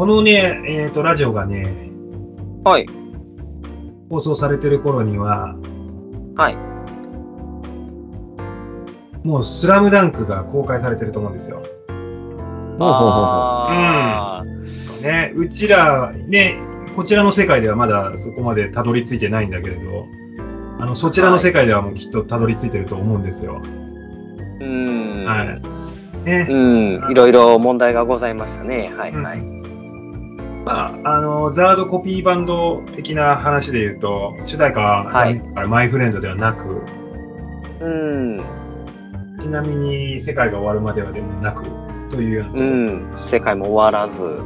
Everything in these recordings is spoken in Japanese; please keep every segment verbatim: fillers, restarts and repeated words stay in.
このね、えーと、ラジオがね、はい。放送されてる頃には、はい。もう、スラムダンクが公開されてると思うんですよ。ああ、うん。ね、うちら、ね、こちらの世界ではまだそこまでたどり着いてないんだけれど、あの、そちらの世界ではもうきっとたどり着いてると思うんですよ。はい、うん。はい。ね。うん。いろいろ問題がございましたね。はい、はい。うん、まあ、あのザードコピーバンド的な話で言うと、主題歌は、はい、マイフレンドではなく、うん、ちなみに世界が終わるまではでもなくというようなこと、うん、世界も終わらず、世界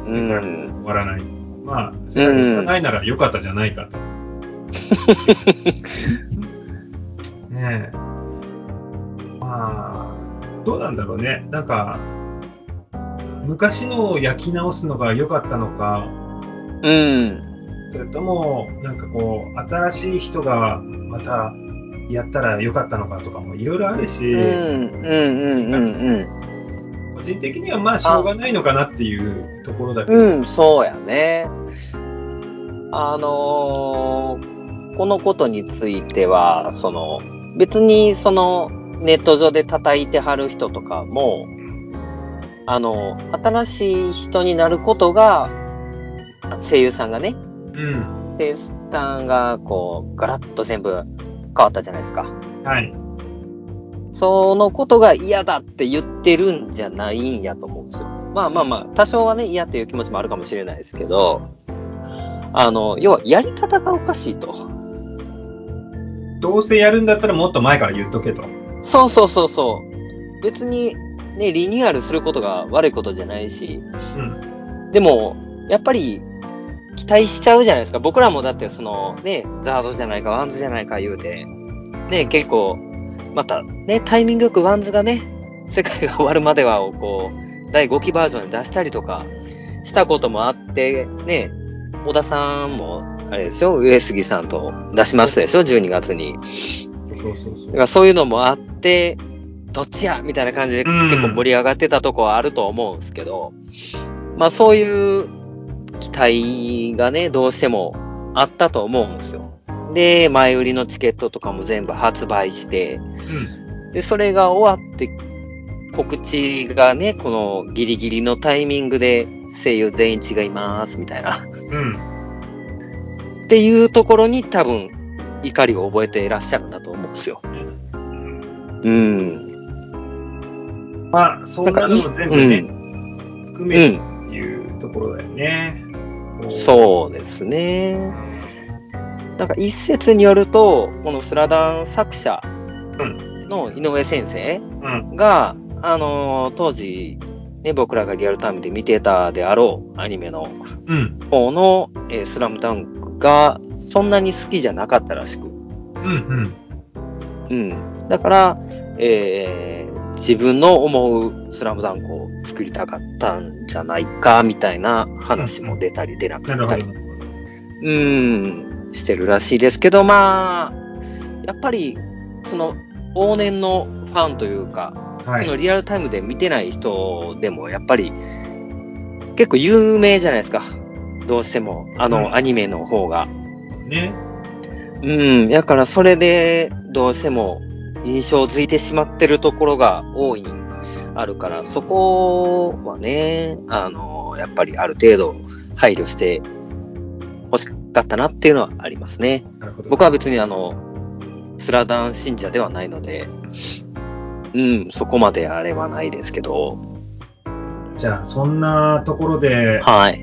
も終わらない、うん、まあ世界が終わらないなら良かったじゃないかと、うん、ねえ、まあどうなんだろうね、なんか昔のを焼き直すのが良かったのか、うん、それともなんかこう新しい人がまたやったら良かったのかとかもいろいろあるし、個人的にはまあしょうがないのかなっていうところだけど、うん、そうやね。あのー、このことについてはその別にそのネット上で叩いてはる人とかも。あの新しい人になることが声優さんがね、うん、声優さんがこうガラッと全部変わったじゃないですか。はい。そのことが嫌だって言ってるんじゃないんやと思うんですよ。まあまあまあ多少はね嫌っていう気持ちもあるかもしれないですけど、あの要はやり方がおかしいと。どうせやるんだったらもっと前から言っとけと。そうそうそうそう。別に。ね、リニューアルすることが悪いことじゃないし、うん、でもやっぱり期待しちゃうじゃないですか。僕らもだってそのね、ザードじゃないかワンズじゃないか言うてね、結構またねタイミングよくワンズがね世界が終わるまではをこうだいごきバージョンで出したりとかしたこともあってね、小田さんもあれでしょ、上杉さんと出しますでしょ、じゅうにがつに。そうそうそう。だからそういうのもあって。どっちやみたいな感じで結構盛り上がってたとこはあると思うんですけど、うん、まあそういう期待がねどうしてもあったと思うんですよ。で前売りのチケットとかも全部発売して、うん、でそれが終わって告知がねこのギリギリのタイミングで声優全員違いますみたいな、うん、っていうところに多分怒りを覚えていらっしゃるんだと思うんですよ。うん。まあ、そんなの全部ね、うん、含めるっていうところだよね。うん、そうですね。なんか一説によると、このスラダン作者の井上先生が、うんうん、あの当時、ね、僕らがリアルタイムで見てたであろうアニメの方の、うん、えー、スラムダンクがそんなに好きじゃなかったらしく。うんうん。うん、だから、えー自分の思うスラムダンクを作りたかったんじゃないかみたいな話も出たり出なかったり、うん、してるらしいですけど、まあやっぱりその往年のファンというか、はい、そのリアルタイムで見てない人でもやっぱり結構有名じゃないですか、どうしてもあのアニメの方が、うん、ね、うん、だからそれでどうしても印象づいてしまってるところが多いあるから、そこはねあのやっぱりある程度配慮して欲しかったなっていうのはありますね。なるほど。僕は別にあのスラダン信者ではないので、うん、そこまであれはないですけど。じゃあそんなところで、はい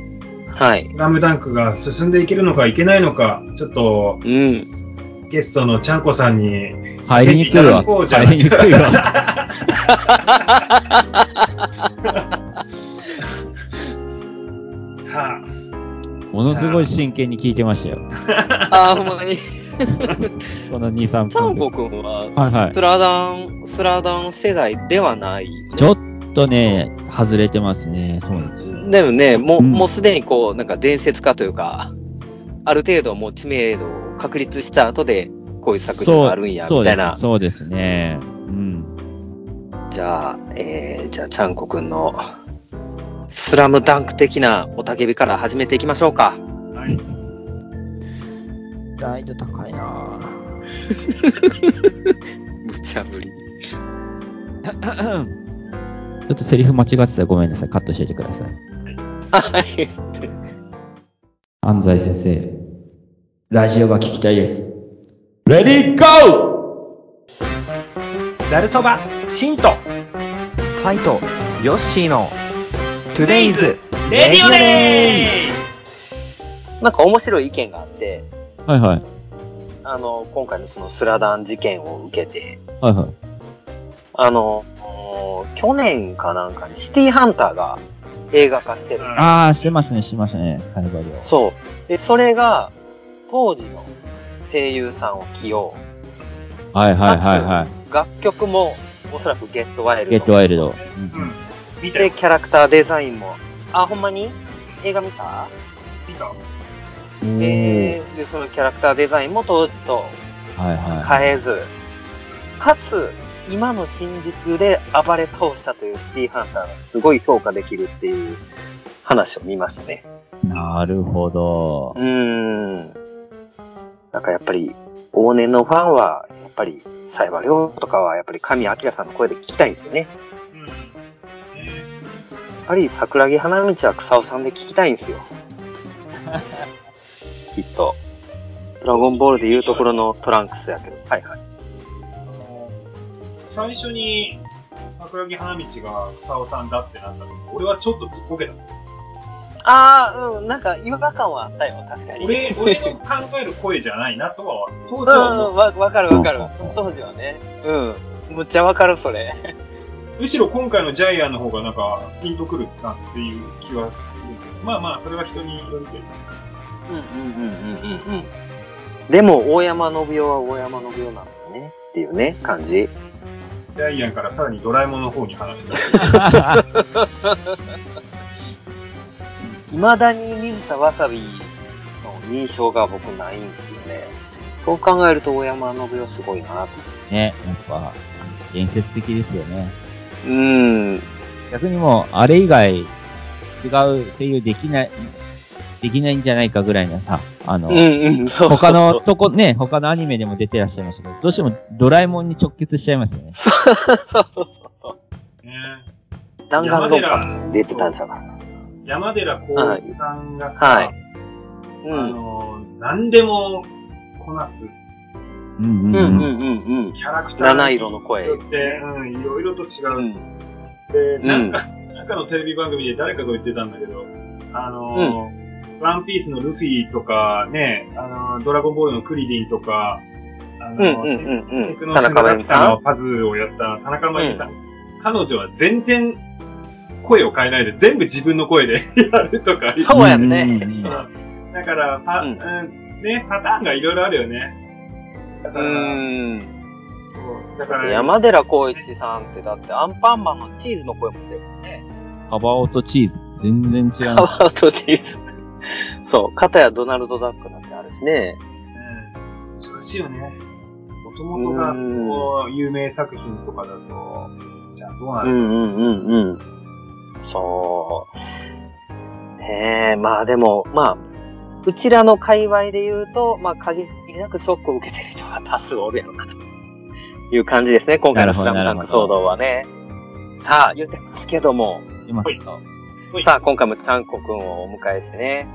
はい、スラムダンクが進んでいけるのかいけないのか、ちょっと、うん、ゲストのちゃんこさんに入りにくいわ。入りにくいわ。ものすごい真剣に聞いてましたよ。ああ、ほんまに。このに、さんぷん。ちゃんこくんは、はいはい、スラダン、スラダン世代ではない、ね。ちょっとね、外れてますね。そうなんですよ。でもね、もう、うん、もうすでにこう、なんか伝説化というか、ある程度もう知名度を確立した後でこういう作品があるんやみたいな。そうですね。うん。じゃあ、えー、じゃあちゃんこくんのスラムダンク的な雄たけびから始めていきましょうか。はい。難易度高いなむちゃぶりちょっとセリフ間違ってたらごめんなさい、カットしててください。はい安西先生、ラジオが聞きたいです。レディーゴー。ざるそばシントファイトヨッシーのトゥデイズレディオデー。なんか面白い意見があって、はいはい、あの今回のそのスラダン事件を受けて、はいはい、あの去年かなんかにシティーハンターが映画化してる。ああ、してますね、してますね、海外では。そう。でそれが当時の声優さんを起用。はいはいはいはい。楽曲もおそらくゲットワイルド。ゲットワイルド。うんうんで、キャラクターデザインも。あ、ほんまに映画見た見たえー、で、そのキャラクターデザインも当時と変えず、はいはい、かつ、今の新宿で暴れ倒したというシティーハンターがすごい評価できるっていう話を見ましたね。なるほど。うーん。なんかやっぱり、往年のファンは、やっぱり、冴羽りょうとかはやっぱり神谷明さんの声で聞きたいんですよね。やっぱり桜木花道は草尾さんで聞きたいんですよきっとドラゴンボールでいうところのトランクスやけど、はいはい、あの最初に桜木花道が草尾さんだってなった時俺はちょっとずっこけた。あー、うん、なんか違和感はあったよ、確かに俺、俺の考える声じゃないなとは当時は思う。うん、わかるわかる、当時はね、うん、むっちゃわかるそれむしろ今回のジャイアンの方がなんかピンとくるなっていう気はするけど、まあまあそれは人によるけど。うんうんうんうんうん。でも大山信代は大山信代なんですねっていうね感じ。ジャイアンからさらにドラえもんの方に話が。いまだに水田わさびの印象が僕ないんですよね。そう考えると大山信代すごいなって。ね、やっぱ伝説的ですよね。うん、逆にもうあれ以外違う声優できないできないんじゃないかぐらいのさ、あの、うんうん、そうそうそう、他のとこね、他のアニメでも出てらっしゃいましたけど、どうしてもドラえもんに直結しちゃいますよね。そうそうそう。ね。弾丸とか出てたんじゃないか。山寺宏一さんがさ、はい、あの、うん、何でもこなす。うんうんうんうんうん、キャラクター七色の声って、うん、いろいろと違う、うん、でなんか、うん、なんかのテレビ番組で誰かが言ってたんだけど、あのーうん、ワンピースのルフィとかね、あのー、ドラゴンボールのクリリンとか、あのー、うんうんうんうん、テクノスのパズルをやった田中真由さん、うん、彼女は全然声を変えないで全部自分の声でやるとか、そうやね、うん、だからパ、うんうん、ね、パターンがいろいろあるよね。だからうんだから山寺宏一さんってだってアンパンマンのチーズの声も出るもんね。カバオとチーズ全然違う。カバオとチーズそう片やドナルドダックなんてあるしね。うん、難しいよね。もともとがこう有名作品とかだとじゃあどうなるの。うんうんうんうん。そうねえ、まあでもまあうちらの界隈で言うとまあ限りなくショックを受けてる人が多数おるやろうなという感じですね、今回のスラムダンク騒動はね。さあ言ってますけども、今さあ今回もちゃんこくんをお迎えしてね、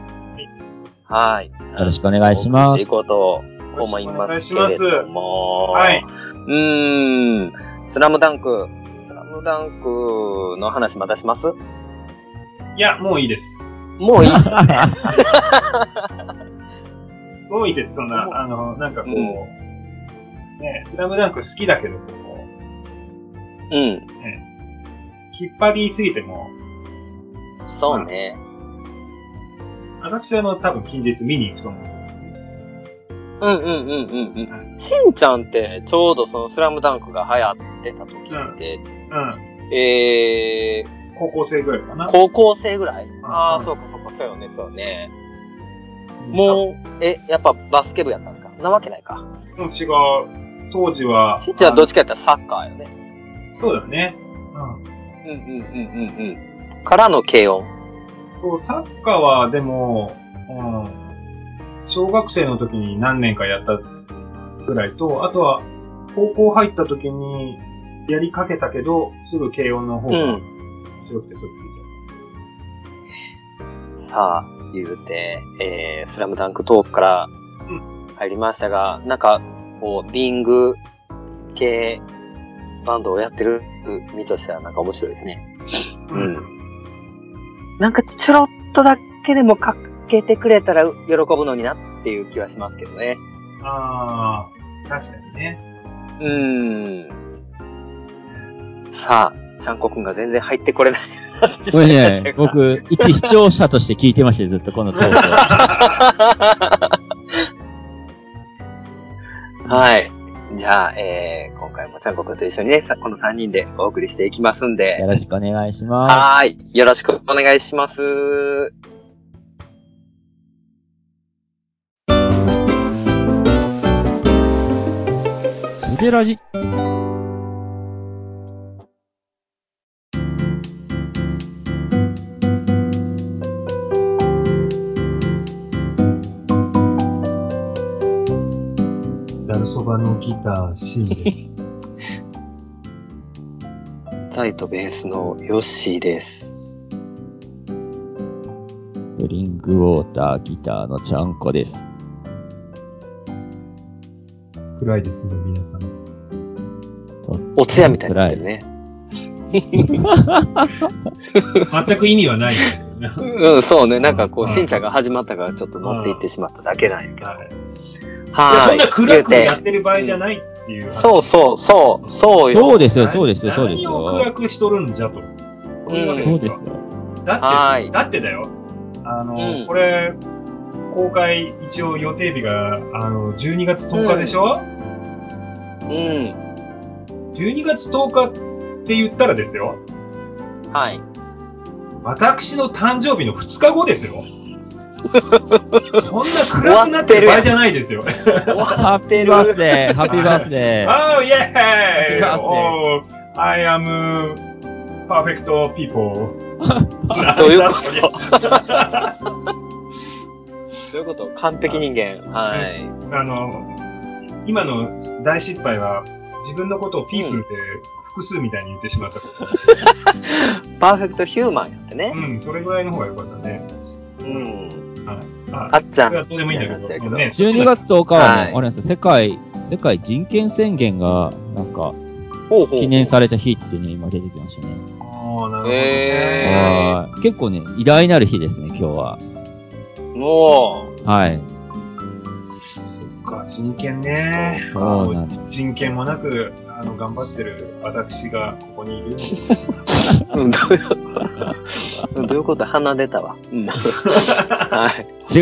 はい、よろしくお願いしますということを思いますけれども、はい、うーん、スラムダンクスラムダンクの話またします？いや、もういいです、もういいですねもういいです、そんな、あの、なんかこう、うん、ね、スラムダンク好きだけど、こう、うん、ね、引っ張りすぎても、そうね。まあ、私はあの、多分近日見に行くと思う。うんうんうんうんうん。うん、しんちゃんって、ちょうどそのスラムダンクが流行ってた時って、うんうん、えー、高校生ぐらいかな。高校生ぐらい、うん、ああ、うん、そうかそうか、そうよね、そうね。もう、え、やっぱバスケ部やったんかなわけないか。うん、違う。当時は。しんちゃんはどっちかやったらサッカーよね。そうだね。うん。うんうんうんうんうん。からの軽音。そう、サッカーはでも、うん、小学生の時に何年かやったぐらいと、あとは高校入った時にやりかけたけど、すぐ軽音の方が強くてそっち行っちゃう。さあ、言うて、えー、スラムダンクトークから入りましたが、うん、なんか、こう、リング系バンドをやってる身としてはなんか面白いですね。うん。うん、なんか、ちょろっとだけでもかけてくれたら喜ぶのになっていう気はしますけどね。ああ、確かにね。うーん。さあ、ちゃんこくんが全然入ってこれない。それね、僕、一視聴者として聞いてましたよ、ずっとこのトークを。はい。じゃあ、えー、今回もちゃんこくんと一緒にね、このさんにんでお送りしていきますんで。よろしくお願いします。はい。よろしくお願いします。すげらじ。そばのギターシンです。タイとベースのヨッシーです。ドリンクウォーターギターのちゃんこです。暗いですね、皆さん。お通夜みたいになってるね。全く意味はない、ね。うん、そうね。なんかこう、新茶が始まったからちょっと乗っていってしまっただけなんやけど。はい。そんな暗くやってる場合じゃないっていう。そうそうそうそうよ。そうですよそうですよそうですよ。何を暗くしとるんじゃと。そうですよ。だってはいだってだよ。あの、うん、これ公開一応予定日があのじゅうにがつとおかでしょ。うん。うん、じゅうにがつとおかって言ったらですよ。はい。私の誕生日のふつかごですよ。そんな暗くなってる場合じゃないですよ。ハッピーバースデー、ハッピーバースデー。Oh yeah! Oh, I am perfect people. どういうこと？どういうこと？完璧人間。はい。あの今の大失敗は自分のことをピープルで複数みたいに言ってしまったことです。パーフェクトヒューマンやってね。うん、それぐらいの方が良かったね。うん。あ, あっちゃん。じゅうにがつとおかはね、はい、あれなんですよ、世界、世界人権宣言が、なんか、ほうほうほう記念された日ってね、今出てきましたね。ああ、なるほど、ねえー。結構ね、偉大なる日ですね、今日は。もう。はい。そっか、人権ね。そうなんです。人権もなく、あの、頑張ってる私がここにいる。うん、どういうことどういうこと鼻出たわ。うん、はい。違う違う違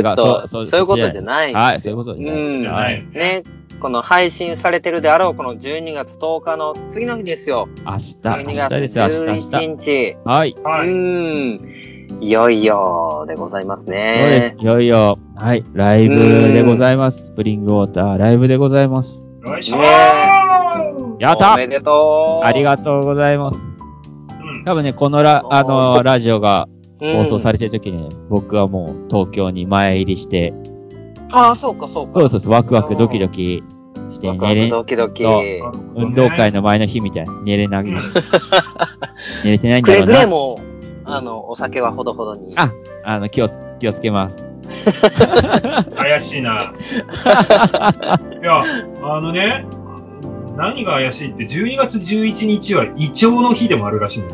う。えー、そう、そう、そういうことじゃない。はい、そういうことじゃない。うん、はい。ね、この配信されてるであろう、このじゅうにがつとおかの次の日ですよ。明日、じゅうにがつじゅういちにち。はい。うん。いよいよでございますね。そうです。いよいよ。はい。ライブでございます。スプリングウォーター、ライブでございます。よいしょー。やった！おめでとう！ありがとうございます。うん、多分ね、このラ、あのー、ラジオが放送されてる時に、ね、うん、僕はもう東京に前入りして。ああ、そうか、そうか。そうそうそう、ワクワクドキドキして寝れ、ワクワクドキドキ。運動会の前の日みたいに寝れなくなる。寝れてないんだろうな。くれぐれも、あの、お酒はほどほどに。あ、あの、気を、気をつけます。怪しいな。いや、あのね、何が怪しいって、じゅうにがつじゅういちにちはイチョウの日でもあるらしいの。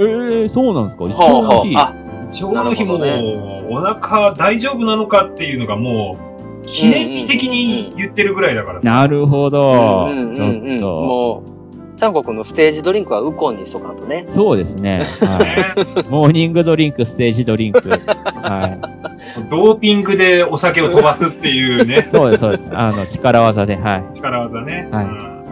えー、そうなんですか、イチョウの日。はあはあ、イチョウの日も、ね、お腹大丈夫なのかっていうのがもう、記念日的に言ってるぐらいだから。なるほど。うんうんうん。もう、ちゃんこくんのステージドリンクはウコンにしとかんとね。そうですね。はい、モーニングドリンク、ステージドリンク。はい。ドーピングでお酒を飛ばすっていうね。そうです、そうです。あの、力技で、はい。力技ね。はい。うん、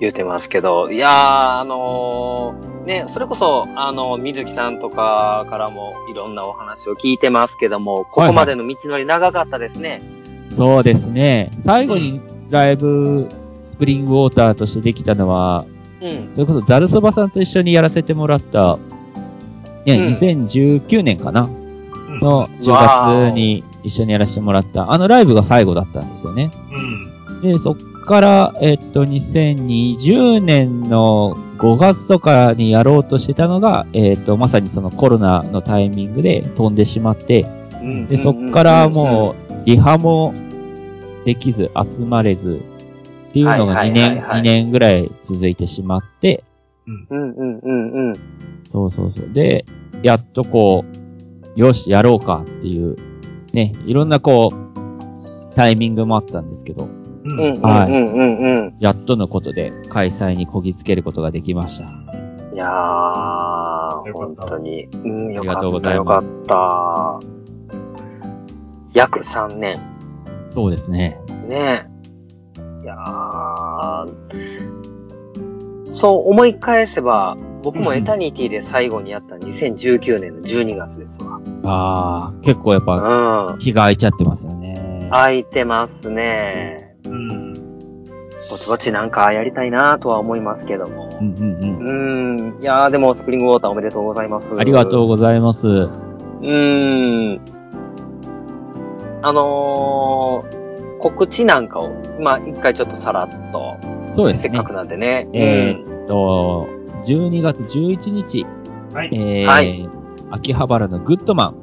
言うてますけど、いやー、あのー、ね、それこそ、あの、水木さんとかからもいろんなお話を聞いてますけども、ここまでの道のり長かったですね。はいはい、そうですね。最後にライブ、スプリングウォーターとしてできたのは、うん、それこそザルそばさんと一緒にやらせてもらった、ね、うん、にせんじゅうきゅうねんかな、うん、のじゅうがつに一緒にやらせてもらった、あのライブが最後だったんですよね。うん、で、そっから、えっと、にせんにじゅうねんのごがつとかにやろうとしてたのが、えっと、まさにそのコロナのタイミングで飛んでしまって、うん、で、そっからもう、リハもできず、集まれず、っていうのがにねん、はいはいはいはい、にねんぐらい続いてしまって、うんうんうんうん。そうそうそう。で、やっとこう、よし、やろうかっていう、ね、いろんなこう、タイミングもあったんですけど、うんうんうんうん。やっとのことで開催にこぎつけることができました。いやー、本当に。うん、よかった、よかった。約さんねん。そうですね。ねえ。いやー、そう思い返せば、僕もエタニティで最後にやったにせんじゅうきゅうねんのじゅうにがつですわ。あー、結構やっぱ、気が空いちゃってますよね。空いてますね。うん。ぼちぼちなんかやりたいなとは思いますけども。うんうんうん。うん。いやー、でもスプリングウォーターおめでとうございます。ありがとうございます。うーん。あのー、告知なんかを、まあ、一回ちょっとさらっと。そうですね。せっかくなんでね。えー、っと、じゅうにがつじゅういちにち。はい。えーはい、秋葉原のグッドマン。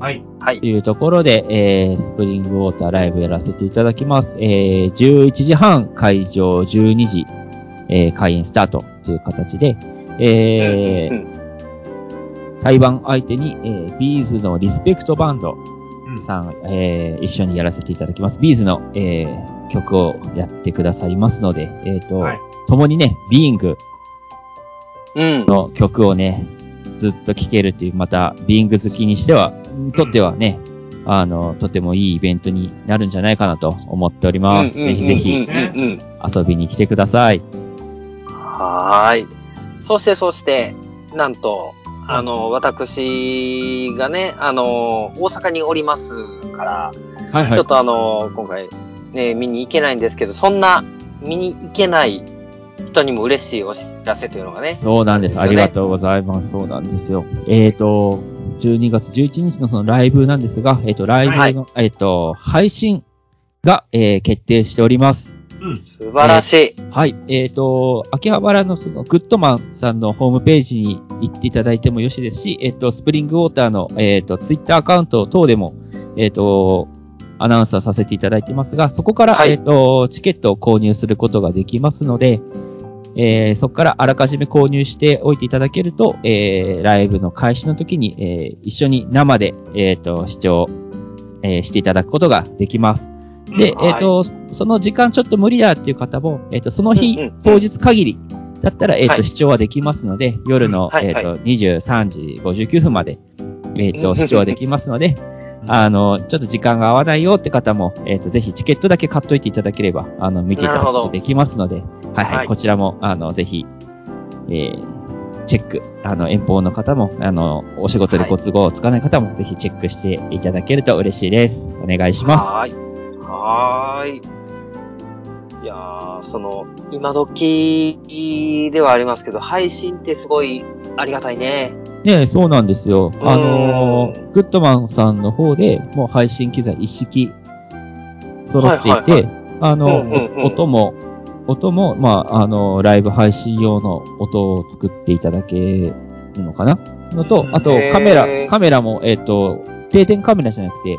はい。はい。というところで、えー、スプリングウォーターライブやらせていただきます。えー、じゅういちじはん会場、じゅうにじ、えー、開演スタートという形で、えー、うんうん、台湾相手に、えー、B'zのリスペクトバンド。さん、えー、一緒にやらせていただきます。B'z の、えー、曲をやってくださいますので、えっ、ー、と、はい、共にね、Being の曲をね、ずっと聴けるという、また、Being 好きにしては、とってはね、うん、あの、とてもいいイベントになるんじゃないかなと思っております。ぜひぜひ、遊びに来てください。はーい。そして、そして、なんと、あの、私がね、あの、大阪におりますから、はいはい、ちょっとあの、今回、ね、見に行けないんですけど、そんな見に行けない人にも嬉しいお知らせというのがね。そうなんです。ですよね、ありがとうございます。そうなんですよ。えっと、じゅうにがつじゅういちにちのそのライブなんですが、えっと、ライブの、はい、えっと、配信が、えー、決定しております。うん、素晴らしい。えー、はい。えっ、ー、と、秋葉原のそのグッドマンさんのホームページに行っていただいてもよしですし、えっ、ー、と、スプリングウォーターの、えっ、ー、と、ツイッターアカウント等でも、えっ、ー、と、アナウンサーさせていただいてますが、そこから、はい、えっ、ー、と、チケットを購入することができますので、えー、そこからあらかじめ購入しておいていただけると、えー、ライブの開始の時に、えー、一緒に生で、えっ、ー、と、視聴、えー、していただくことができます。で、えっ、ー、と、はい、その時間ちょっと無理だっていう方も、えっ、ー、と、その日、うんうん、当日限りだったら、えっ、ー、と、はい、視聴はできますので、夜の、うんはいはい、えっ、ー、と、にじゅうさんじごじゅうきゅうふんまで、えっ、ー、と、視聴はできますので、あの、ちょっと時間が合わないよって方も、えっ、ー、と、ぜひチケットだけ買っといていただければ、あの、見ていただくことできますので、はい、はい、はい、こちらも、あの、ぜひ、えー、チェック、あの、遠方の方も、あの、お仕事でご都合をつかない方も、はい、ぜひチェックしていただけると嬉しいです。お願いします。はい。はーい。いやー、その、今時ではありますけど、配信ってすごいありがたいね。ねえ、そうなんですよ。あのー、グッドマンさんの方で、もう配信機材一式揃っていて、はいはいはい、あの、うんうんうん、音も、音も、まあ、あの、ライブ配信用の音を作っていただけるのかなのと、あと、カメラ、カメラも、えっと、定点カメラじゃなくて、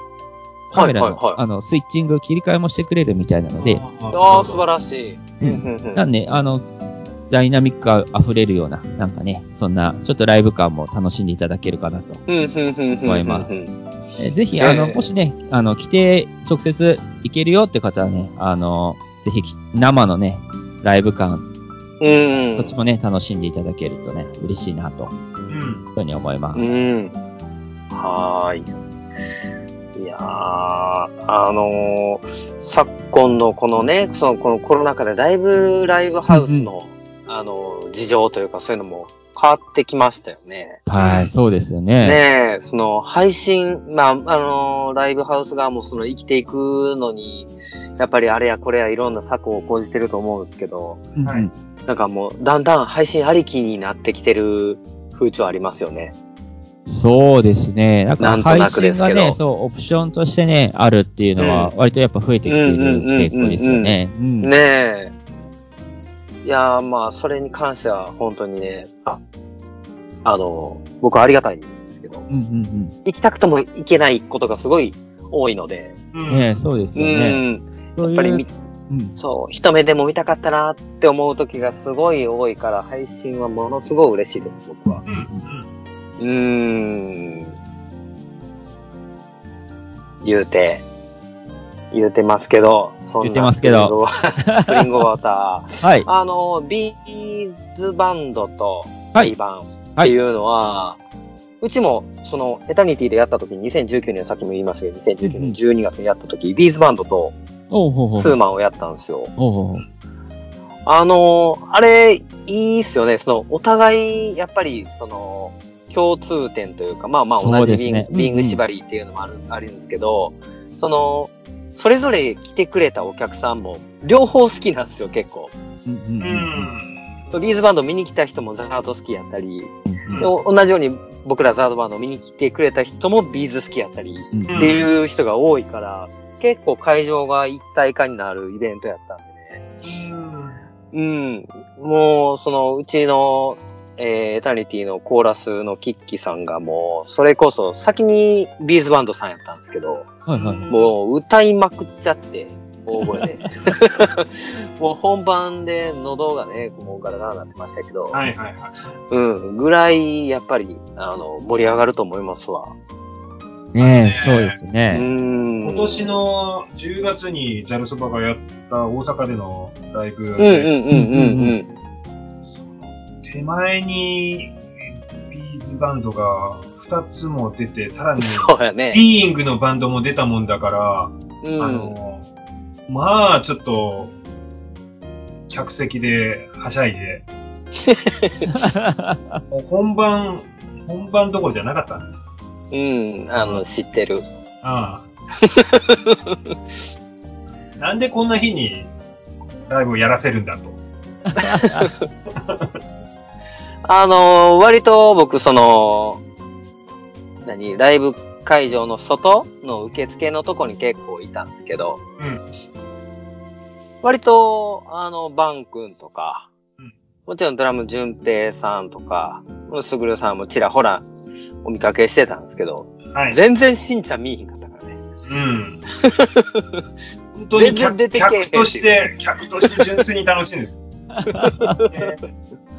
カメラの、はいはいはい、あの、スイッチング切り替えもしてくれるみたいなので。ああ、素晴らしい。うん。なんで、あの、ダイナミックが溢れるような、なんかね、そんな、ちょっとライブ感も楽しんでいただけるかなと。思います。えぜひ、あの、もしね、あの、来て、直接行けるよって方はね、あの、ぜひ、生のね、ライブ感、うん。こっちもね、楽しんでいただけるとね、嬉しいなと、うん。いうふうに思います。うん。はーい。いやー、あのー、昨今のこのね、そのこのコロナ禍でだいぶライブハウスの、うん、あのー、事情というかそういうのも変わってきましたよね。はい、そうですよね。ねえ、その配信、まあ、あのー、ライブハウス側もその生きていくのに、やっぱりあれやこれやいろんな策を講じてると思うんですけど、うん、なんかもうだんだん配信ありきになってきてる風潮ありますよね。そうですね。なんか配信がね、そう、オプションとしてね、あるっていうのは、割とやっぱ増えてきている傾向ですよね。ねえ。いやー、まあ、それに関しては、本当にね、あ、あの、僕はありがたいんですけど、うんうんうん、行きたくても行けないことがすごい多いので。ねえ、そうですよね。うん、やっぱりみ、うん、そう、一目でも見たかったなって思う時がすごい多いから、配信はものすごい嬉しいです、僕は。うーん。言うて、言うてますけど、そんな言うてますけど。スプリングウォーター。はい。あの、B'z バンドと、はい。バンっていうのは、はい、うちも、その、エタニティでやったとき、にせんじゅうきゅうねん、さっきも言いましたけど、にせんじゅうきゅうねんじゅうにがつにやったとき、B'z バンドと、ツーマンをやったんですよ。おうほうほう、あの、あれ、いいっすよね。その、お互い、やっぱり、その、共通点というか、まあまあ同じリング、ね、リング縛りっていうのもある、うんうん、あるんですけど、その、それぞれ来てくれたお客さんも、両方好きなんですよ、結構。うんうんうんうん、B'z バンド見に来た人もザード好きやったり、うんうん、同じように僕らザードバンド見に来てくれた人も B'z 好きやったりっていう人が多いから、結構会場が一体化になるイベントやったんでね。うん。うん、もう、その、うちの、えー、エタニティのコーラスのキッキさんがもう、それこそ先にB'zバンドさんやったんですけど、はいはい、もう歌いまくっちゃって、大声で。もう本番で喉がね、もうガラガラなってましたけど、はいはいはい、うん、ぐらいやっぱりあの盛り上がると思いますわ。ねえ、そうですね。うん。今年のじゅうがつにジャルそばがやった大阪でのライブで、うんうんうんうんうん。手前に、B'zバンドがふたつも出て、さらに、ビーイングのバンドも出たもんだから、うん、あの、まあ、ちょっと、客席で、はしゃいで、本番、本番どころじゃなかったね。うん、あの、知ってる。ああ。なんでこんな日に、ライブをやらせるんだと。あのー、割と僕その何ライブ会場の外の受付のとこに結構いたんですけど、うん、割とあのバン君とか、うん、もちろんドラム純平さんとかすぐるさんもちらほらお見かけしてたんですけど、はい、全然しんちゃん見えへんかったからね。うん。本当に 客, 客として客として純粋に楽しんでる。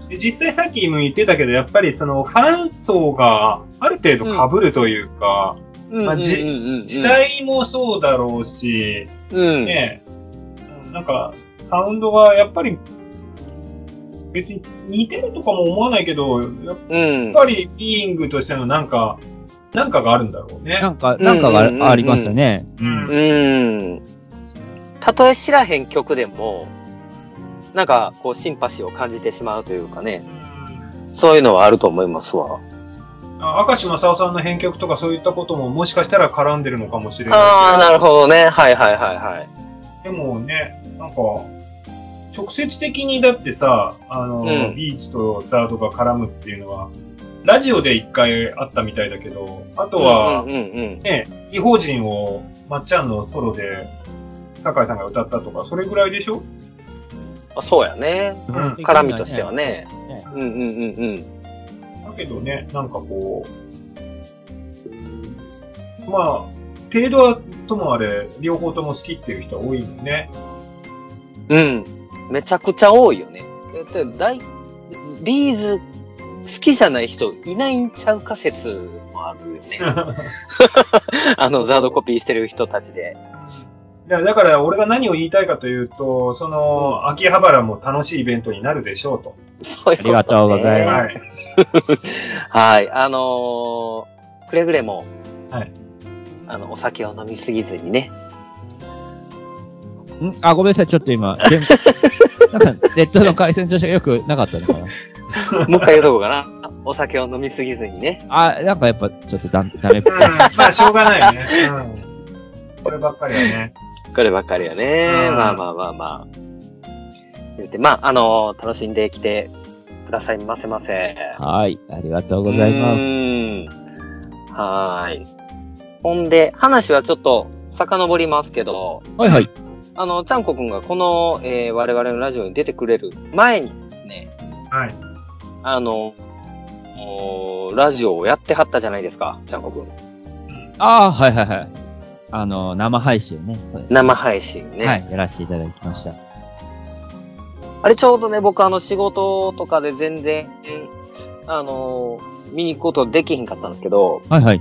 で実際さっきも言ってたけどやっぱりそのファン層がある程度被るというか、うんまあ、じ、うんうんうんうん、時代もそうだろうし、うんね、なんかサウンドがやっぱり別に似てるとかも思わないけどやっぱりビーイングとしてのなんかなんかがあるんだろうね。なんかなんかがありますよね。うん。うん。たとえ知らへん曲でも。なんか、こう、シンパシーを感じてしまうというかね。そういうのはあると思いますわ。明石正夫さんの編曲とかそういったことももしかしたら絡んでるのかもしれない。ああ、なるほどね。はいはいはいはい。でもね、なんか、直接的にだってさ、あの、うん、ビーチとザードが絡むっていうのは、ラジオで一回あったみたいだけど、あとは、うんうんうんうん、ね、異邦人をまっちゃんのソロで、酒井さんが歌ったとか、それぐらいでしょ？あ、そうやね、うん。絡みとしてはね。うんうんうんうん。だけどね、なんかこう、まあ、程度はともあれ、両方とも好きっていう人は多いもんね。うん。めちゃくちゃ多いよね。だって大、B'z好きじゃない人いないんちゃうか説もあるよね。あの、ザードコピーしてる人たちで。だから俺が何を言いたいかというと、その、秋葉原も楽しいイベントになるでしょうと。そういうことね。ありがとうございます。はい。はい、あのー、くれぐれも、はい。あの、お酒を飲みすぎずにね。んあ、ごめんなさい。ちょっと今、なんか、ネットの回線調子が良くなかったのかな。もう一回言うとこうかな。お酒を飲みすぎずにね。あ、なんかやっぱちょっとダメっぽい。まあ、しょうがないよね。うん、こればっかりはね。こればっかりよね。まあまあまあまあ。で、まあ、あのー、楽しんできてくださいませませ。はい。ありがとうございます。うーんはい。ほんで、話はちょっと遡りますけど。はいはい。あの、ちゃんこくんがこの、えー、我々のラジオに出てくれる前にですね。はい。あの、ラジオをやってはったじゃないですか、ちゃんこくん。ああ、はいはいはい。あの、生配信ね。そうです。生配信ね。はい、やらせていただきました。あれちょうどね、僕あの仕事とかで全然、あの、見に行くことできひんかったんですけど。はいはい。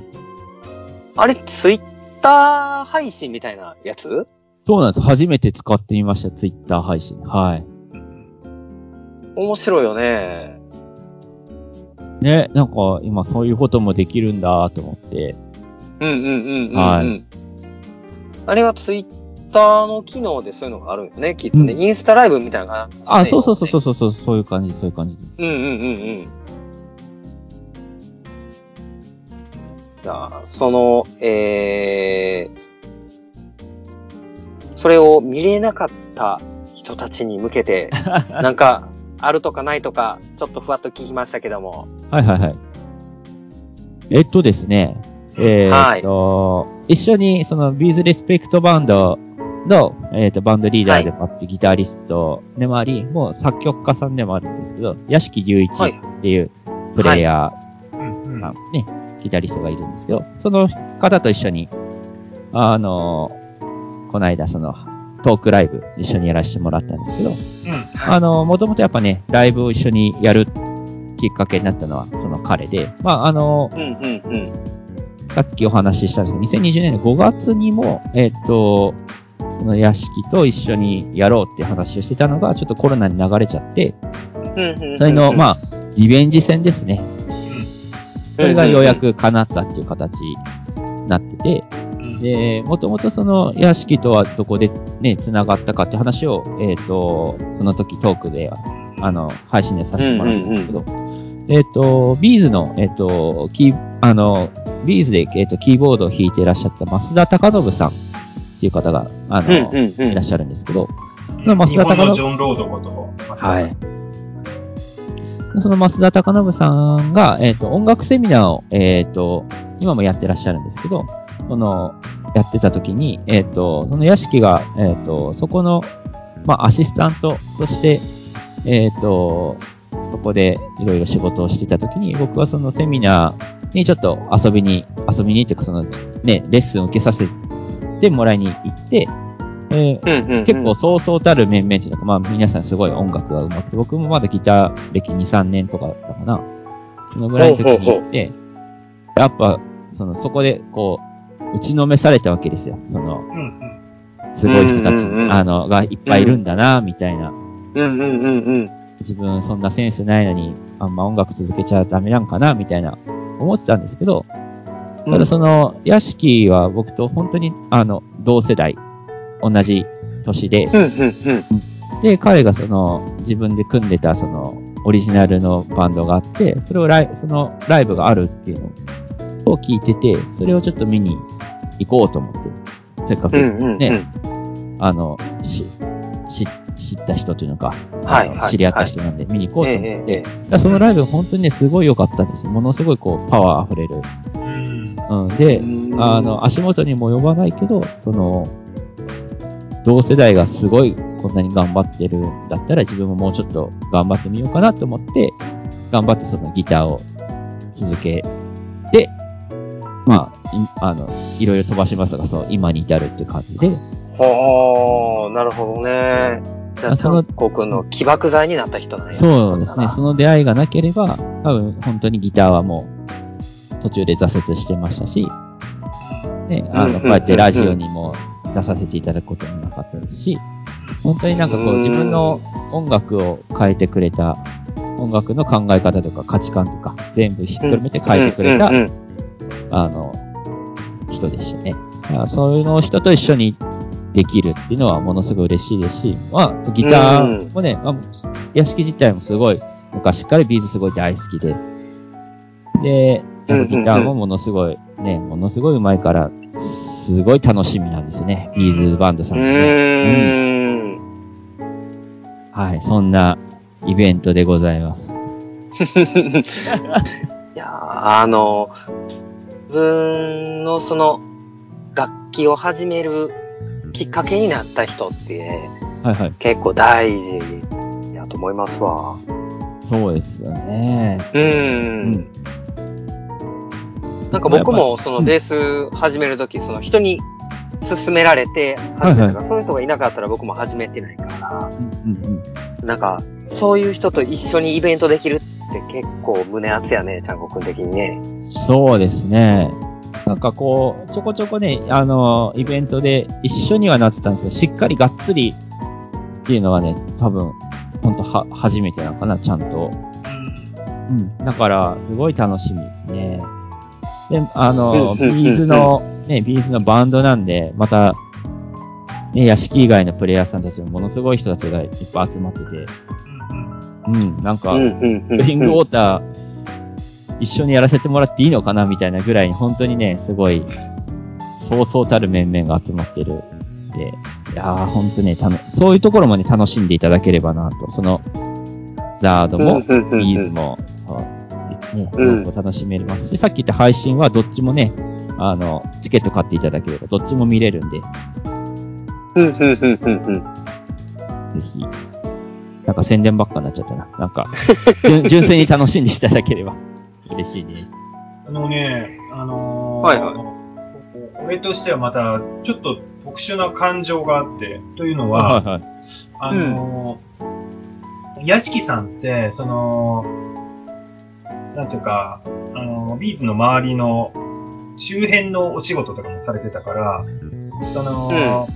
あれ、ツイッター配信みたいなやつ？そうなんです。初めて使ってみました、ツイッター配信。はい。面白いよね。ね、なんか今そういうこともできるんだと思って。うんうんうんうん、うん。はい。あれはツイッターの機能でそういうのがあるよね、きっとね。うん、インスタライブみたいな。あ、そうそうそうそうそう、そういう感じ、そういう感じ。うんうんうんうん。じゃあ、その、えー、それを見れなかった人たちに向けて、なんか、あるとかないとか、ちょっとふわっと聞きましたけども。はいはいはい。えっとですね、えー、っと、はい、一緒にそのビーズレスペクトバンドの、えー、っとバンドリーダーでもあって、はい、ギタリストでもあり、もう作曲家さんでもあるんですけど、屋敷隆一っていうプレイヤー、はいはい、ね、ギタリストがいるんですけど、その方と一緒に、あの、この間そのトークライブ一緒にやらせてもらったんですけど、うん、あの、もともとやっぱね、ライブを一緒にやるきっかけになったのはその彼で、まああの、うんうんうん、さっきお話ししたんですけど、にせんにじゅうねんのごがつにも、えっと、その屋敷と一緒にやろうって話をしてたのが、ちょっとコロナに流れちゃって、それの、まあ、リベンジ戦ですね。それがようやく叶ったっていう形になってて、で、もともとその屋敷とはどこでね、繋がったかって話を、えっと、その時トークで、あの、配信でさせてもらったんですけど、えっと、ビーズの、えっと、キー、あの、ビーズで、えー、とキーボードを弾いていらっしゃった増田貴信さんっていう方があの、うんうんうん、いらっしゃるんですけど、その日本のジョン・ロードこと増田、はい、その増田貴信さんが、えー、と音楽セミナーを、えー、と今もやってらっしゃるんですけど、そのやってた時に、えー、とその屋敷が、えー、とそこの、まあ、アシスタントとして、えー、とそこでいろいろ仕事をしていた時に、僕はそのセミナーにちょっと遊びに、遊びにっていうかそのね、レッスンを受けさせてもらいに行って、えーうんうんうん、結構そうそうたる面々というか、まあ皆さんすごい音楽が上手くて、僕もまだギター歴に、さんねんとかだったかな。そのぐらいの時に行って、ほうほうほう、やっぱ、その、そこでこう、打ちのめされたわけですよ。その、うんうん、すごい人たち、うんうんうん、あの、がいっぱいいるんだな、みたいな。うんうんうんうん。自分そんなセンスないのに、あんま音楽続けちゃダメなんかな、みたいな。思ってたんですけど、ただその、屋敷は僕と本当に、あの、同世代、同じ年で、うんうんうん、で、彼がその、自分で組んでた、その、オリジナルのバンドがあって、それをライ、その、ライブがあるっていうのを聞いてて、それをちょっと見に行こうと思って、せっかくね、うんうんうん、あの、し、し、知った人というのか、はいはい、知り合った人なんで見に行こうと思って、はいはい、だそのライブ本当にね、すごい良かったんですよ。ものすごいこう、パワー溢れる。うん、で、あの、足元にも及ばないけど、その、同世代がすごいこんなに頑張ってるんだったら、自分ももうちょっと頑張ってみようかなと思って、頑張ってそのギターを続けて、まあ、あの、いろいろ飛ばしますが、そう、今に至るっていう感じで。はあ、なるほどね。ちゃんこくんの起爆剤になった人なんや。そうですね。その出会いがなければ、多分本当にギターはもう途中で挫折してましたし、ね、あの、こうやってラジオにも出させていただくこともなかったですし、本当になんかこう自分の音楽を変えてくれた、音楽の考え方とか価値観とか、全部ひっくるめて変えてくれた、あの、人でしたね。そういう人と一緒にできるっていうのはものすごい嬉しいですし、まあ、ギターもね、うんうん、屋敷自体もすごい、昔からビーズすごい大好きで、で、ギターもものすごい、ね、ものすごい上手いから、すごい楽しみなんですね、ビーズバンドさんの、ね、うんうん。はい、そんなイベントでございます。いやー、あの、分のその楽器を始めるきっかけになった人って、はいはい、結構大事だと思いますわ。そうですよね。うん。うん、なんか僕もそのベース始めるとき、うん、その人に勧められて始めたから、はいはい、そういう人がいなかったら僕も始めてないから、うんうん、なんかそういう人と一緒にイベントできるって結構胸熱やね、ちゃんこくん的にね。そうですね。なんかこうちょこちょこね、あのイベントで一緒にはなってたんですけど、しっかりがっつりっていうのはね、多分本当は初めてなのかな、ちゃんと。うん。だからすごい楽しみですね。で、あのB'zのね、B'zのバンドなんで、またね、屋敷以外のプレイヤーさんたちもものすごい人たちがいっぱい集まってて、うん、なんか、ドリンクウォーター一緒にやらせてもらっていいのかなみたいなぐらいに、本当にね、すごい、そうそうたる面々が集まってるんで、いやー、ほんとね、たの、そういうところもね、楽しんでいただければなと、その、ザードも、B'zも、ね、楽しめますし、さっき言った配信はどっちもね、あの、チケット買っていただければ、どっちも見れるんで、ぜひ、なんか宣伝ばっかになっちゃったな、なんか、純粋に楽しんでいただければ。嬉しいね。あのね、あのーはいはい、俺としてはまたちょっと特殊な感情があって、というのは、はいはい、あのーうん、屋敷さんって、その、なんていうか、あのー、B'zの周りの周辺のお仕事とかもされてたから、その、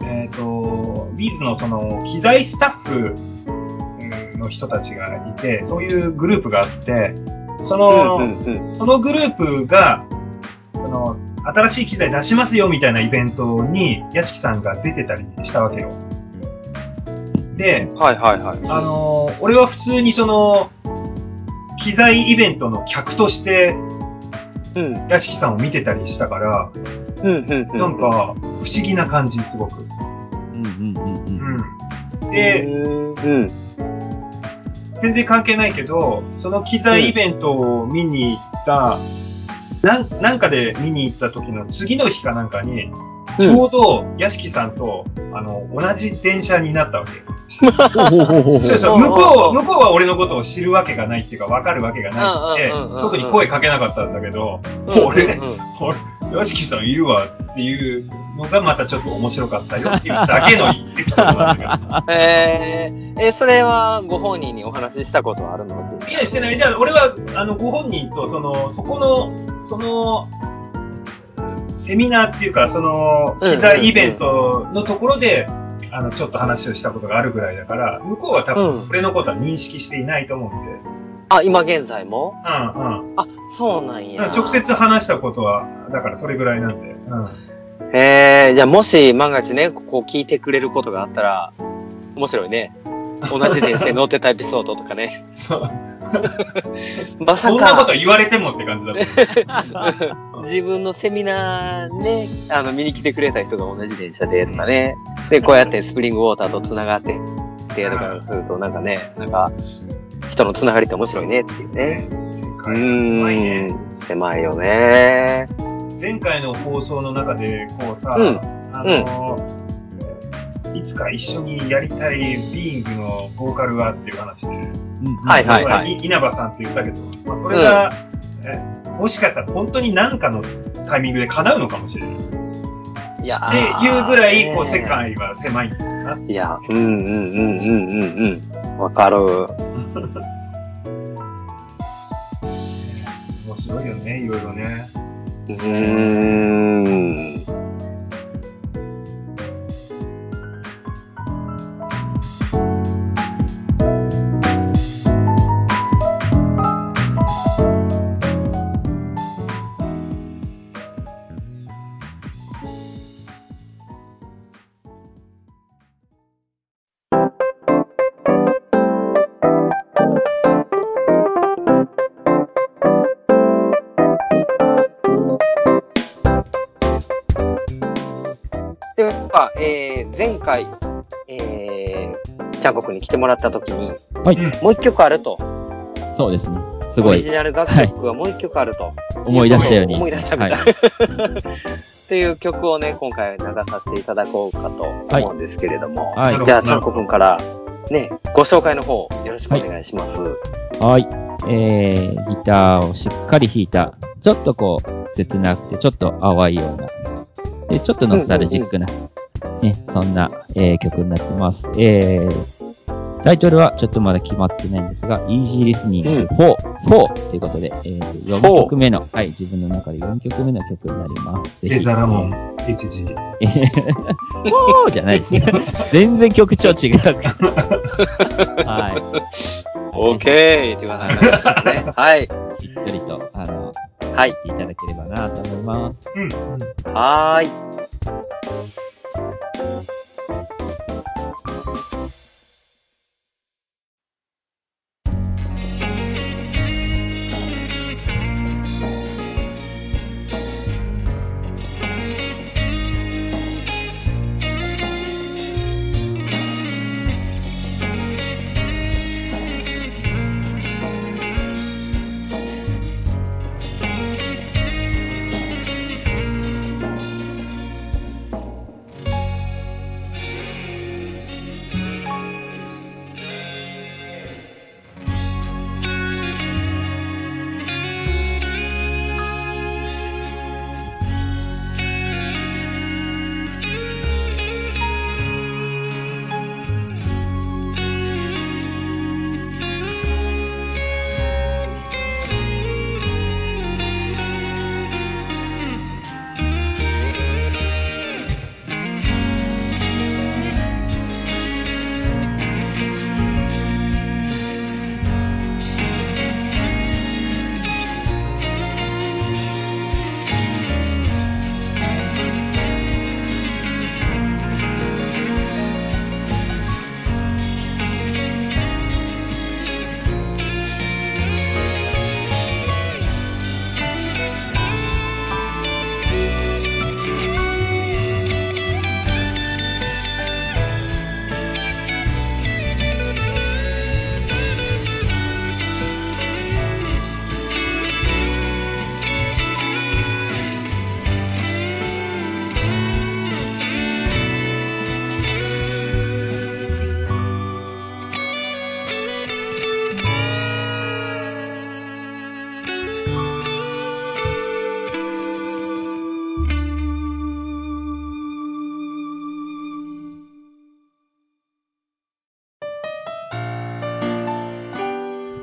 うん、えっと、B'zのその、機材スタッフの人たちがいて、そういうグループがあって、その、うんうんうん、そのグループが、あの、新しい機材出しますよみたいなイベントに、屋敷さんが出てたりしたわけよ。で、はいはいはい。あの、俺は普通にその、機材イベントの客として、うん、屋敷さんを見てたりしたから、うんうんうんうん、なんか、不思議な感じ、すごく。うんうんうんうん。うん、で、うん全然関係ないけど、その機材イベントを見に行った、うん、な, なんかで見に行った時の次の日かなんかに、うん、ちょうど屋敷さんとあの同じ電車になったわけ。そうそう、向こう向こうは俺のことを知るわけがないっていうか分かるわけがないって、特に声かけなかったんだけど、うんうんうん、俺、俺屋敷さんいるわっていうのがまたちょっと面白かったよっていうだけのエピソードなんだけど。えーえ、それはご本人にお話ししたことはあるのですか？いや、してない。じゃあ、俺は、あの、ご本人と、その、そこの、その、セミナーっていうか、その、機材イベントのところで、うんうん、あの、ちょっと話をしたことがあるぐらいだから、向こうは多分、俺のことは認識していないと思うんで。うん、あ、今現在も？うんうん。あ、そうなんや。直接話したことは、だからそれぐらいなんで。うん。へえー、じゃあ、もし、万が一ね、こう聞いてくれることがあったら、面白いね。同じ電車に乗ってたエピソードとかね。そう。まさか。そんなこと言われてもって感じだった。自分のセミナーね、あの、見に来てくれた人が同じ電車でとかね。で、こうやってスプリングウォーターと繋がって、ってやるからすると、なんかね、なんか、人の繋がりって面白いねっていうね。世界狭いね。狭いよね。前回の放送の中で、こうさ、うん、あの、うんいつか一緒にやりたいビーイングのボーカルはっていう話で、うん、はいはいはい。稲葉さんって言ったけど、まあ、それが、うん、もしかしたら本当に何かのタイミングで叶うのかもしれない。いやっていうぐらいこう世界は狭いんだな。いや、うんうんうんうんうんうん。わかる。面白いよね、いろいろね。うーん。えー、前回、えー、ちゃんこくんに来てもらったときに、はい、もう一曲あると。そうですね。すごいオリジナル楽曲がもう一曲あると、はい、思い出したように思い出したみたいな、はい、っていう曲をね今回流させていただこうかと思うんですけれども、はいはい、じゃあちゃんこくんからねご紹介の方よろしくお願いします。はい、はいえー、ギターをしっかり弾いたちょっとこう切なくてちょっと淡いようなでちょっとノスタルジックな、うんうんうんね、そんな、えー、曲になってます、えー。タイトルはちょっとまだ決まってないんですが、Easy Listening フォー、フォーということで、えー、よんきょくめの、はい、自分の中でよんきょくめの曲になります。エザラモン、エイチジー。フォー じゃないですね。全然曲調違うから。はい。OK って言わないですね。はい。しっとりと、あの、はい。いただければなと思います。うん。はーい。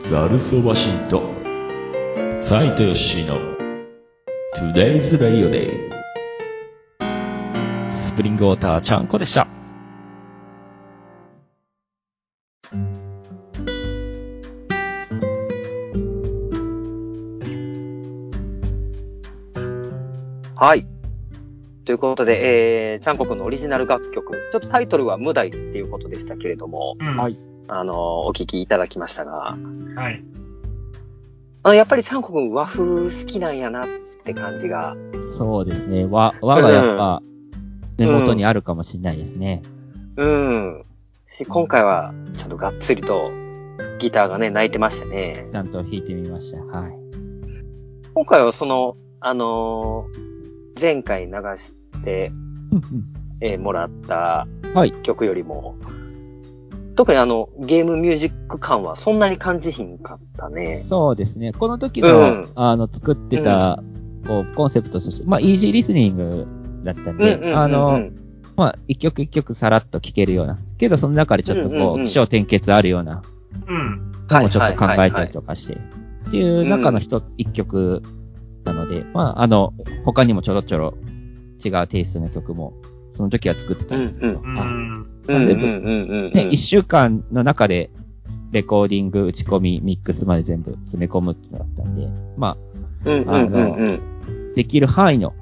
ザルソワシントン斉藤義の Today's Radio Day スプリングウォーターちゃんこでした。はいということで、えー、ちゃんこくんのオリジナル楽曲ちょっとタイトルは無題っていうことでしたけれども、うん、はいあの、お聞きいただきましたが。はい。あの、やっぱりちゃんこくん和風好きなんやなって感じが。そうですね。和、和がやっぱ、根元にあるかもしれないですね。うん。うん、今回は、ちゃんとがっつりと、ギターがね、鳴いてましたね。ちゃんと弾いてみました。はい。今回はその、あのー、前回流して、えー、もらった曲よりも、はい特にあの、ゲームミュージック感はそんなに感じひんかったね。そうですね。この時の、うん、あの、作ってた、こう、コンセプトとして、まあ、イージーリスニングだったんで、うんうんうんうん、あの、まあ、一曲一曲さらっと聴けるような、けどその中でちょっとこう、起承転結あるような、うん。もうちょっと考えたりとかして、はいはいはいはい、っていう中の一、一曲なので、まあ、あの、他にもちょろちょろ違うテイストの曲も、その時は作ってたんですけど、一週間の中でレコーディング、打ち込み、ミックスまで全部詰め込むってのだったんで、まあ、うんうんうんうん、あのできる範囲の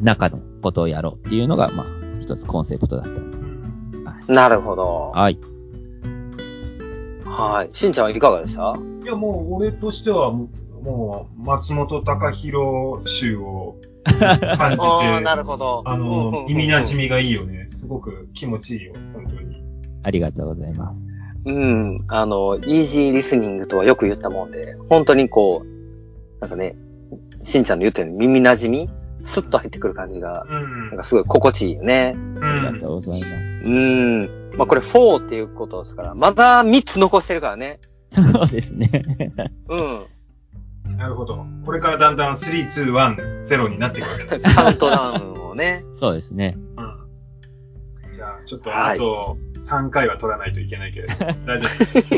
中のことをやろうっていうのが、まあ、一つコンセプトだったんで、はい。なるほど。はい。はい。しんちゃんはいかがでした？いや、もう俺としては、もう松本隆弘集を感じて、なるほどあの、うんうんうん、耳馴染みがいいよね。すごく気持ちいいよ、本当に。ありがとうございます。うん、あの、イージーリスニングとはよく言ったもんで、本当にこう、なんかね、しんちゃんの言ったように耳馴染み、スッと入ってくる感じが、うん、なんかすごい心地いいよね。うん、ありがとうございます。うん。まあこれよんっていうことですから、まだみっつ残してるからね。そうですね。うん。なるほど。これからだんだんさん、に、いち、ゼロになっていくわけだ。カウントダウンをね。そうですね。うん。じゃあ、ちょっとあとさんかいは取らないといけないけれど、はい、大丈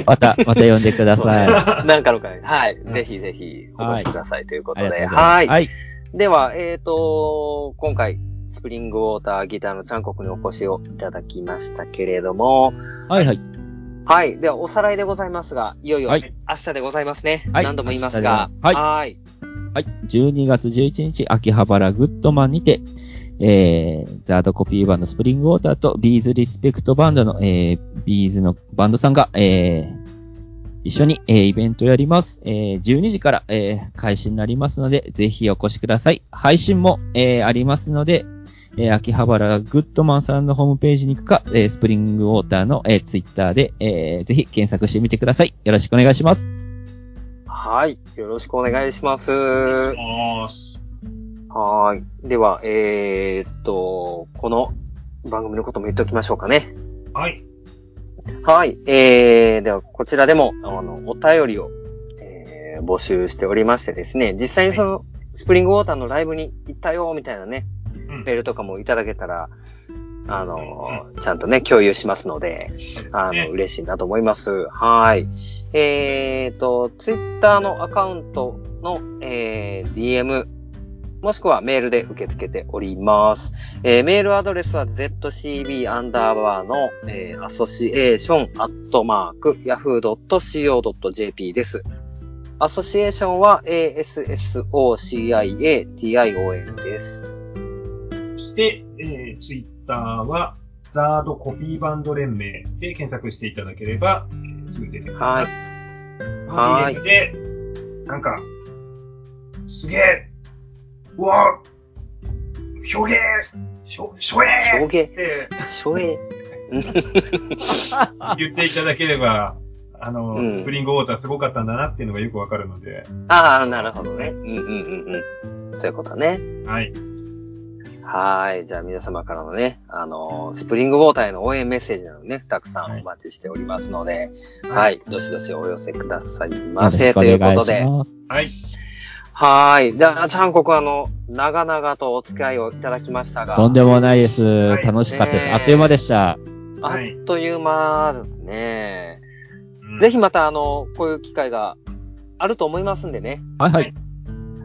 夫また、また呼んでください。なんかの回、はい、うん、ぜひぜひお越しくださいということで。はい。はいはい、では、えっ、ー、と、今回、スプリングウォーターギターのちゃんこくんにお越しをいただきましたけれども。はいはい。はい。では、おさらいでございますが、いよいよ、はい、明日でございますね。はい、何度も言いますが。はい。はい。はい。じゅうにがつじゅういちにち、秋葉原グッドマンにて、えー、ザードコピーバンドスプリングウォーターとB'zリスペクトバンドの、えー、B'zのバンドさんが、えー、一緒に、えー、イベントやります。えー、じゅうにじから、えー、開始になりますので、ぜひお越しください。配信も、えー、ありますので、えー、秋葉原グッドマンさんのホームページに行くか、えー、スプリングウォーターの、えー、ツイッターで、えー、ぜひ検索してみてください。よろしくお願いします。はい。よろしくお願いします。よろしくお願いします。はい。では、えー、っと、この番組のことも言っておきましょうかね。はい。はい。えー、では、こちらでも、あの、お便りを、えー、募集しておりましてですね、実際にその、はい、スプリングウォーターのライブに行ったよ、みたいなね、メールとかもいただけたら、うん、あの、ちゃんとね、共有しますので、あの、嬉しいなと思います。はい。えー、っと、ツイッターのアカウントの、えー、ディーエム、もしくはメールで受け付けております。えー、メールアドレスは zcb アンダーバーの、えー、アソシエーションアットマーク ヤフードットシーオードットジェーピー です。アソシエーションは エーエスエスオーシーアイエーティーアイオーエヌ です。そして、えー、Twitter はザードコピーバンド連盟で検索していただければ、えー、すぐ出てきます。はい。はい。で、なんか、すげえうわぁひょげーしょ、しょえーってしょえー言っていただければ、あの、うん、スプリングウォーターすごかったんだなっていうのがよくわかるので。ああ、なるほどね。うんうんうんうん。そういうことね。はい。はい。じゃあ皆様からのね、あの、スプリングウォーターへの応援メッセージなどね、たくさんお待ちしておりますので、はい。はい、どしどしお寄せくださいませ。ということで。はい。はい。じゃあ、ちゃんこくん、あの、長々とお付き合いをいただきましたが。とんでもないです。はい、楽しかったです、ね。あっという間でした。あっという間ですね、はい。ぜひまた、あの、こういう機会があると思いますんでね。はいはい。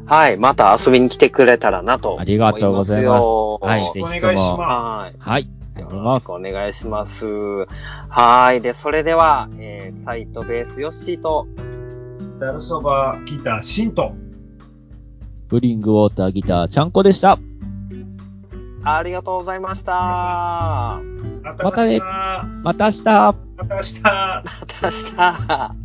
はい。また遊びに来てくれたらなと思いますよ。ありがとうございます。はい。ぜひともお願いします。はい。よろしくお願いします。はい。で、それでは、えー、サイトベースヨッシーと、ダルソバギターシント。スプリングウォーターギターちゃんこでした。ありがとうございました。また明日。また明日。また明日。また明日。